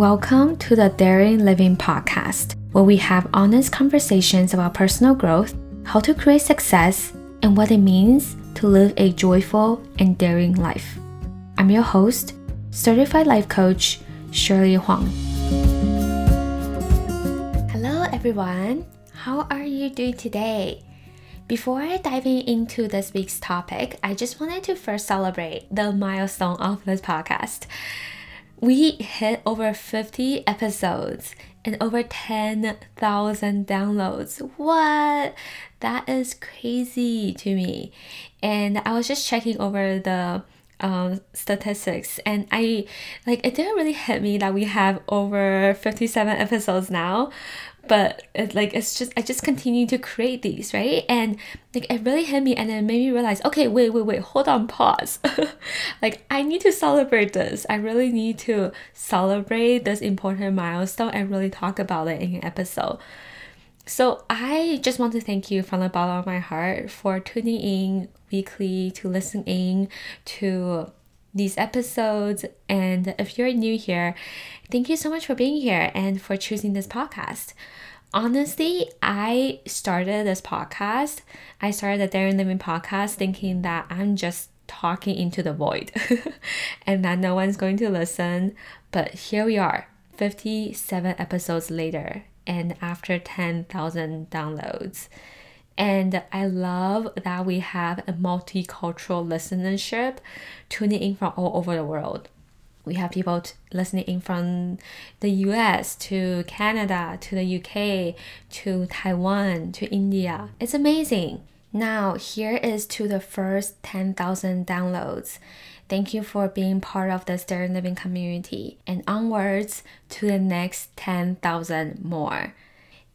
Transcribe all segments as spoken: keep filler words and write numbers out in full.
Welcome to the Daring Living podcast, where we have honest conversations about personal growth, how to create success, and what it means to live a joyful and daring life. I'm your host, Certified Life Coach, Shirley Huang. Hello everyone, how are you doing today? Before I dive into this week's topic, I just wanted to first celebrate the milestone of this podcast. We hit over fifty episodes and over ten thousand downloads. What? That is crazy to me. And I was just checking over the um, statistics, and I like it didn't really hit me that we have over fifty-seven episodes now. But it, like it's just I just continue to create these, right? And like it really hit me, and it made me realize, okay, wait, wait, wait, hold on, pause. Like I need to celebrate this. I really need to celebrate this important milestone and really talk about it in an episode. So I just want to thank you from the bottom of my heart for tuning in weekly, to listening to these episodes. And if you're new here, thank you so much for being here and for choosing this podcast. Honestly, I started this podcast, I started the Daring Living podcast thinking that I'm just talking into the void and that no one's going to listen. But here we are, fifty-seven episodes later and after ten thousand downloads. And I love that we have a multicultural listenership tuning in from all over the world. We have people t- listening in from the U S to Canada, to the U K, to Taiwan, to India. It's amazing. Now, here is to the first ten thousand downloads. Thank you for being part of the Sterling Living community. And onwards to the next ten thousand more.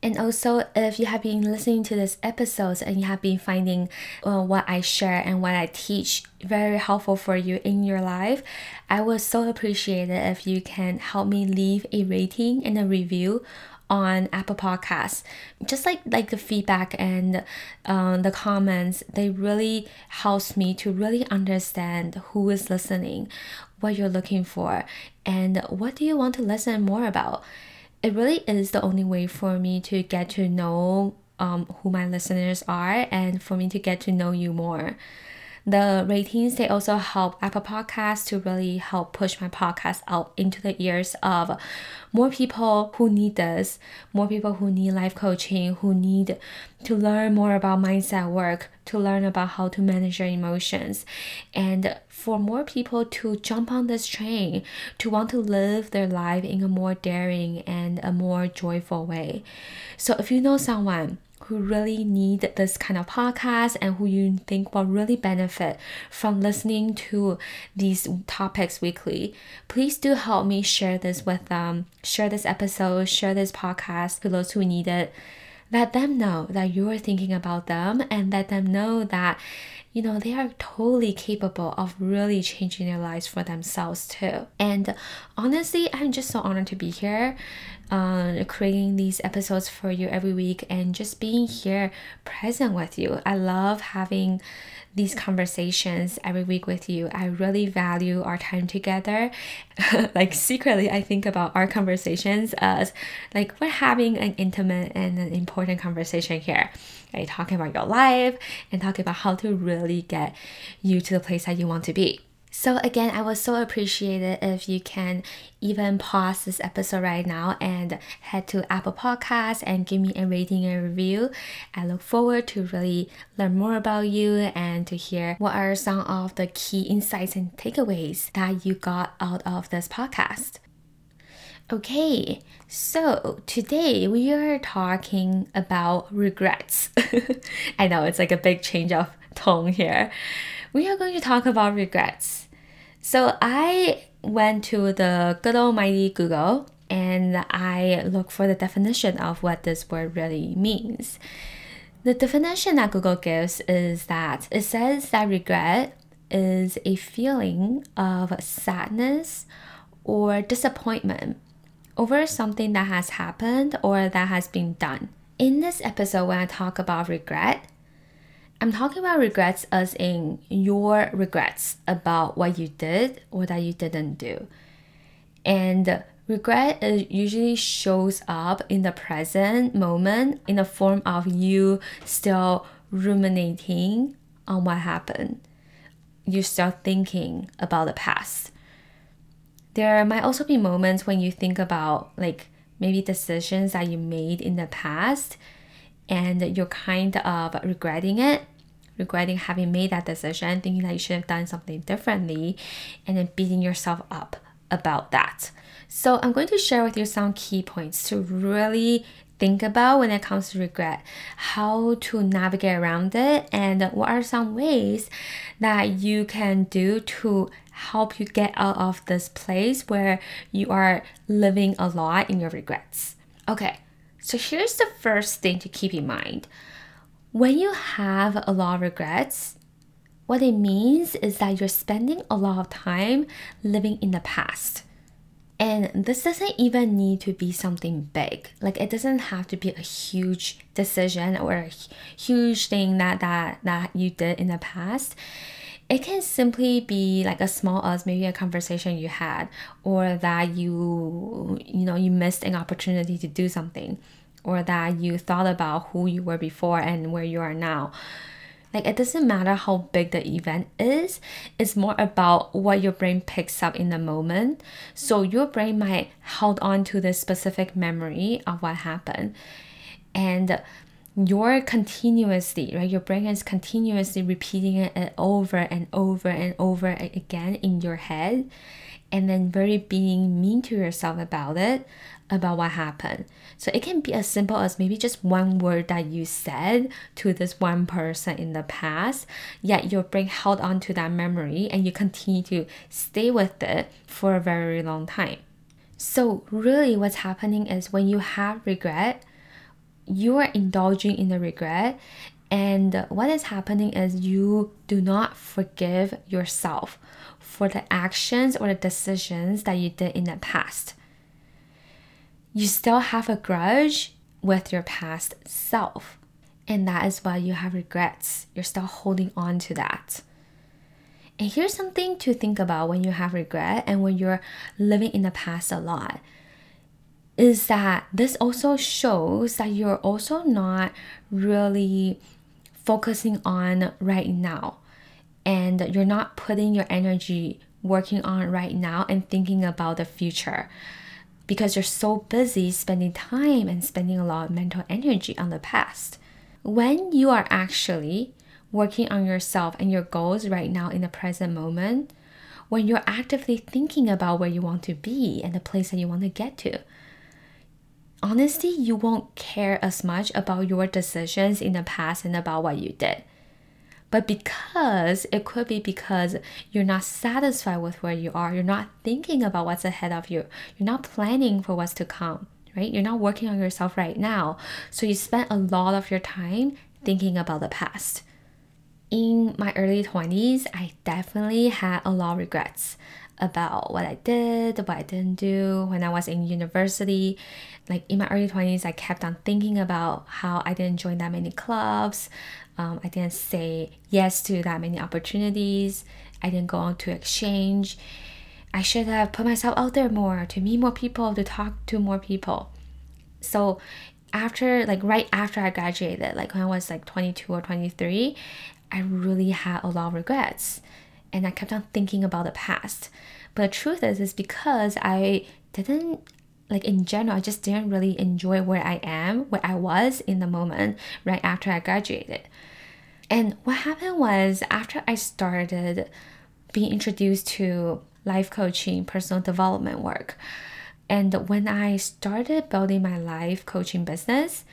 And also, if you have been listening to this episode and you have been finding uh, what I share and what I teach very helpful for you in your life, I would so appreciate it if you can help me leave a rating and a review on Apple Podcasts. Just like like the feedback and um, the comments, they really helps me to really understand who is listening, what you're looking for, and what do you want to listen more about. It really is the only way for me to get to know um, who my listeners are and for me to get to know you more. The ratings, they also help Apple Podcasts to really help push my podcast out into the ears of more people who need this, more people who need life coaching, who need to learn more about mindset work, to learn about how to manage your emotions, and for more people to jump on this train, to want to live their life in a more daring and a more joyful way. So if you know someone who really need this kind of podcast and who you think will really benefit from listening to these topics weekly, please do help me share this with them. Share this episode, share this podcast to those who need it. Let them know that you are thinking about them, and let them know that, you know, they are totally capable of really changing their lives for themselves too. And honestly, I'm just so honored to be here, uh, creating these episodes for you every week and just being here present with you. I love having these conversations every week with you. I really value our time together. Like secretly, I think about our conversations as like we're having an intimate and an important conversation here. Right? Talking about your life and talking about how to really get you to the place that you want to be. So again, I would so appreciate it if you can even pause this episode right now and head to Apple Podcasts and give me a rating and review. I look forward to really learn more about you and to hear what are some of the key insights and takeaways that you got out of this podcast. Okay, so today we are talking about regrets. I know it's like a big change of tone here. We are going to talk about regrets. So I went to the good almighty Google and I looked for the definition of what this word really means. The definition that Google gives is that it says that regret is a feeling of sadness or disappointment over something that has happened or that has been done. In this episode, when I talk about regret, I'm talking about regrets as in your regrets about what you did or that you didn't do. And Regret usually shows up in the present moment in the form of you still ruminating on what happened. You're still thinking about the past. There might also be moments when you think about like maybe decisions that you made in the past and you're kind of regretting it, regretting having made that decision, thinking that you should have done something differently, and then beating yourself up about that. So I'm going to share with you some key points to really think about when it comes to regret, how to navigate around it, and what are some ways that you can do to help you get out of this place where you are living a lot in your regrets. Okay, so here's the first thing to keep in mind. When you have a lot of regrets, what it means is that you're spending a lot of time living in the past. And this doesn't even need to be something big. Like, it doesn't have to be a huge decision or a huge thing that, that, that you did in the past. It can simply be like as small as maybe a conversation you had, or that you, you know, you missed an opportunity to do something, or that you thought about who you were before and where you are now. Like, it doesn't matter how big the event is, it's more about what your brain picks up in the moment. So your brain might hold on to this specific memory of what happened. And you're continuously, right? Your brain is continuously repeating it over and over and over again in your head. And then very being mean to yourself about it, about what happened. So it can be as simple as maybe just one word that you said to this one person in the past, yet your brain held on to that memory and you continue to stay with it for a very long time. So really what's happening is when you have regret, you are indulging in the regret, and what is happening is you do not forgive yourself for the actions or the decisions that you did in the past. You still have a grudge with your past self, and that is why you have regrets. You're still holding on to that. And here's something to think about when you have regret and when you're living in the past a lot, is that this also shows that you're also not really focusing on right now, and you're not putting your energy working on right now and thinking about the future, because you're so busy spending time and spending a lot of mental energy on the past. When you are actually working on yourself and your goals right now in the present moment, when you're actively thinking about where you want to be and the place that you want to get to, honestly, you won't care as much about your decisions in the past and about what you did. But because, it could be because you're not satisfied with where you are, you're not thinking about what's ahead of you, you're not planning for what's to come, right? You're not working on yourself right now. So you spend a lot of your time thinking about the past. In my early twenties, I definitely had a lot of regrets about what I did, what I didn't do when I was in university. Like, in my early twenties, I kept on thinking about how I didn't join that many clubs. Um, I didn't say yes to that many opportunities. I didn't go on to exchange. I should have put myself out there more, to meet more people, to talk to more people. So after, like right after I graduated, like when I was like twenty-two or twenty-three, I really had a lot of regrets. And I kept on thinking about the past. But the truth is, is because I didn't, like in general, I just didn't really enjoy where I am, where I was in the moment right after I graduated. And what happened was, after I started being introduced to life coaching, personal development work, and when I started building my life coaching business,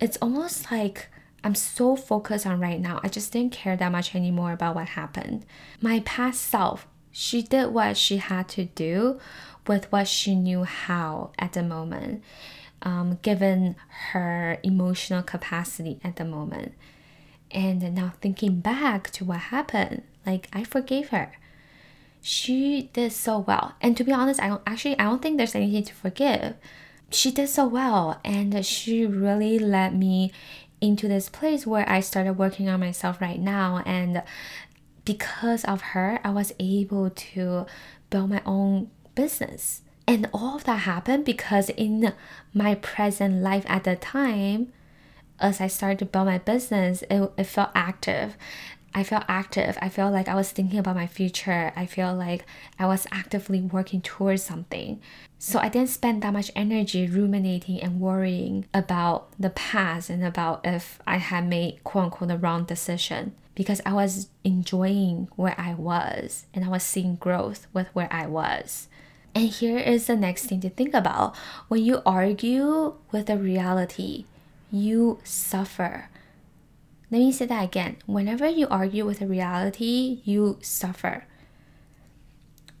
it's almost like I'm so focused on right now. I just didn't care that much anymore about what happened. My past self, she did what she had to do with what she knew how at the moment, um, given her emotional capacity at the moment. And now thinking back to what happened, like, I forgave her. She did so well. And to be honest, I don't actually, I don't think there's anything to forgive. She did so well, and she really led me into this place where I started working on myself right now. And because of her, I was able to build my own business And all of that happened because in my present life at the time, as I started to build my business, it, it felt active. I felt active. I felt like I was thinking about my future. I felt like I was actively working towards something. So I didn't spend that much energy ruminating and worrying about the past and about if I had made quote unquote the wrong decision, because I was enjoying where I was and I was seeing growth with where I was. And here is the next thing to think about. When you argue with the reality, you suffer. Let me say that again. Whenever you argue with the reality, you suffer.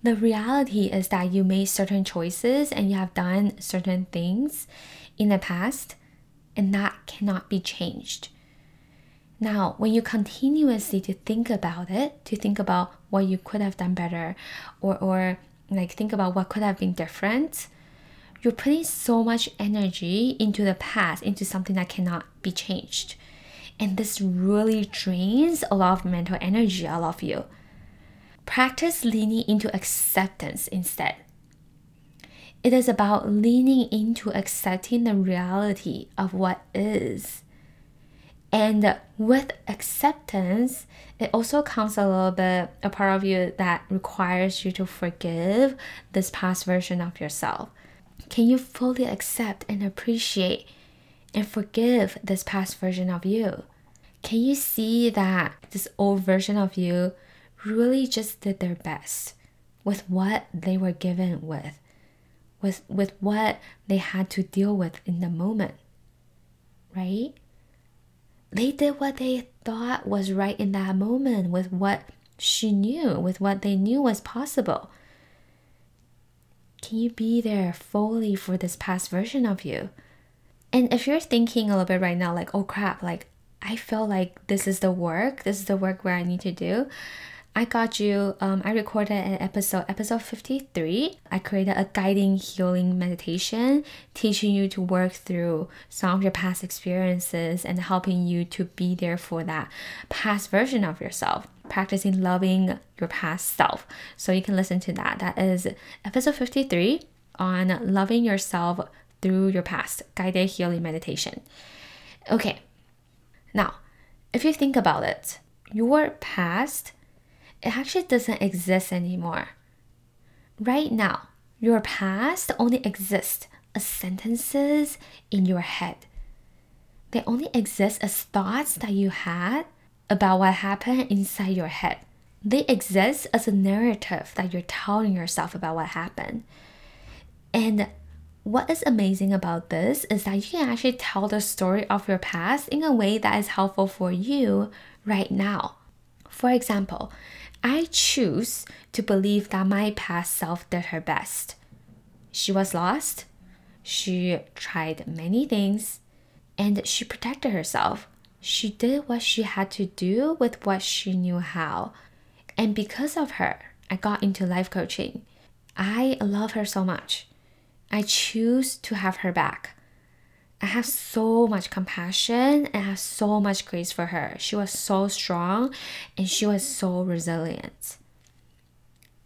The reality is that you made certain choices and you have done certain things in the past, and that cannot be changed. Now, when you continuously to think about it, to think about what you could have done better, or, or like think about what could have been different, you're putting so much energy into the past, into something that cannot be changed. And this really drains a lot of mental energy out of you. Practice leaning into acceptance instead. It is about leaning into accepting the reality of what is. And with acceptance, it also comes a little bit a part of you that requires you to forgive this past version of yourself. Can you fully accept and appreciate and forgive this past version of you? Can you see that this old version of you really just did their best with what they were given with, with, with what they had to deal with in the moment, right? They did what they thought was right in that moment with what she knew, with what they knew was possible. Can you be there fully for this past version of you? And if you're thinking a little bit right now, like, oh crap, like, I feel like this is the work, this is the work where I need to do. I got you, um, I recorded an episode, episode fifty-three. I created a guiding healing meditation, teaching you to work through some of your past experiences and helping you to be there for that past version of yourself, practicing loving your past self. So you can listen to that. That is episode fifty-three on loving yourself through your past, guided healing meditation. Okay, now, if you think about it, your past, it actually doesn't exist anymore. Right now, your past only exists as sentences in your head. They only exist as thoughts that you had about what happened inside your head. They exist as a narrative that you're telling yourself about what happened. And what is amazing about this is that you can actually tell the story of your past in a way that is helpful for you right now. For example, I choose to believe that my past self did her best. She was lost, she tried many things, and she protected herself. She did what she had to do with what she knew how. And because of her, I got into life coaching. I love her so much. I choose to have her back. I have so much compassion and I have so much grace for her. She was so strong and she was so resilient.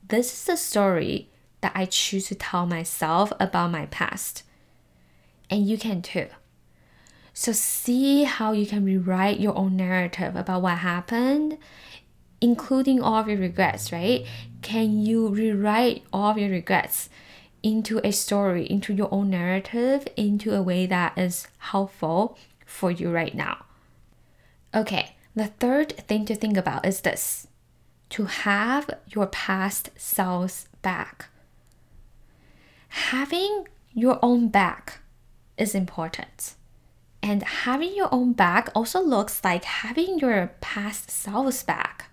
This is the story that I choose to tell myself about my past. And you can too. So see how you can rewrite your own narrative about what happened, including all of your regrets, right? Can you rewrite all of your regrets into a story, into your own narrative, into a way that is helpful for you right now? Okay, the third thing to think about is this: to have your past selves back. Having your own back is important. And having your own back also looks like having your past selves back.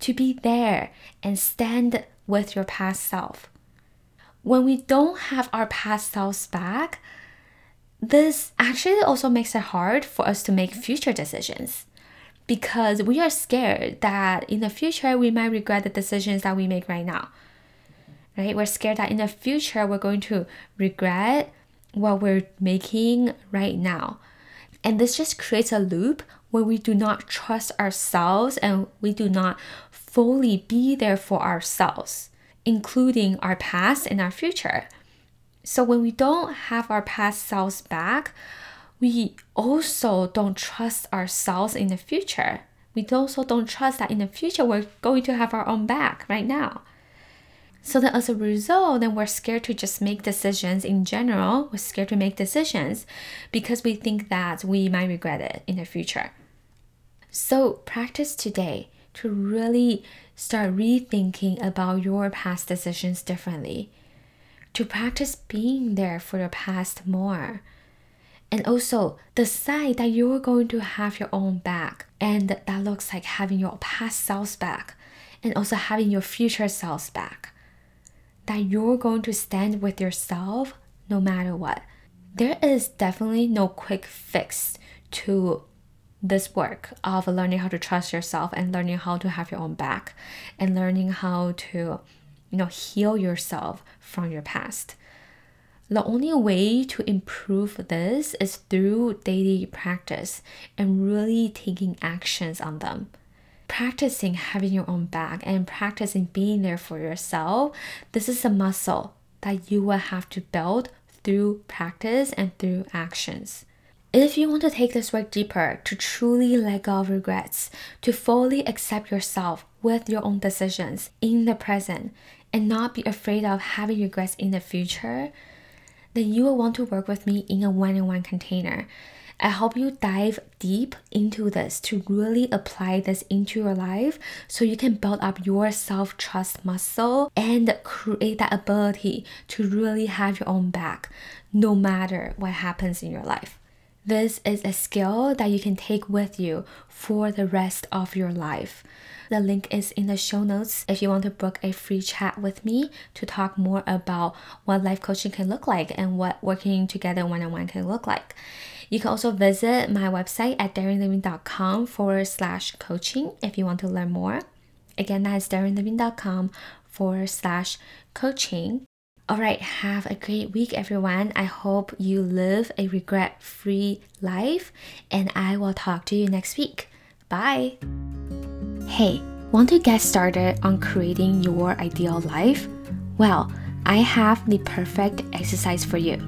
To be there and stand with your past self. When we don't have our past selves back, this actually also makes it hard for us to make future decisions, because we are scared that in the future we might regret the decisions that we make right now, right? We're scared that in the future we're going to regret what we're making right now. And this just creates a loop where we do not trust ourselves and we do not fully be there for ourselves, including our past and our future. So when we don't have our past selves back, we also don't trust ourselves in the future. We also don't trust that in the future we're going to have our own back right now. So then as a result, then we're scared to just make decisions in general. We're scared to make decisions because we think that we might regret it in the future. So practice today to really start rethinking about your past decisions differently, to practice being there for your past more. And also decide that you're going to have your own back. And that looks like having your past selves back and also having your future selves back. That you're going to stand with yourself no matter what. There is definitely no quick fix to this work of learning how to trust yourself and learning how to have your own back and learning how to, you know, heal yourself from your past. The only way to improve this is through daily practice and really taking actions on them. Practicing having your own back and practicing being there for yourself, this is a muscle that you will have to build through practice and through actions. If you want to take this work deeper, to truly let go of regrets, to fully accept yourself with your own decisions in the present and not be afraid of having regrets in the future, then you will want to work with me in a one-on-one container. I help you dive deep into this to really apply this into your life so you can build up your self-trust muscle and create that ability to really have your own back no matter what happens in your life. This is a skill that you can take with you for the rest of your life. The link is in the show notes if you want to book a free chat with me to talk more about what life coaching can look like and what working together one-on-one can look like. You can also visit my website at daringliving.com forward slash coaching if you want to learn more. Again, that is daringliving.com forward slash coaching. All right, have a great week, everyone. I hope you live a regret-free life, and I will talk to you next week. Bye. Hey, want to get started on creating your ideal life? Well, I have the perfect exercise for you.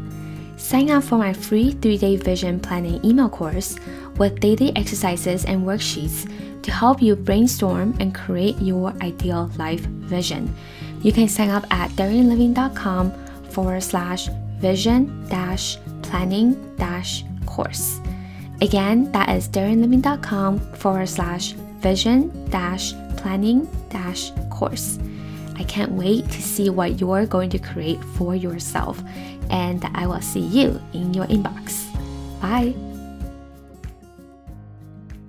Sign up for my free three-day vision planning email course with daily exercises and worksheets to help you brainstorm and create your ideal life vision. You can sign up at daringliving.com forward slash vision dash planning dash course. Again, that is daringliving.com forward slash vision dash planning dash course. I can't wait to see what you're going to create for yourself, and I will see you in your inbox. Bye.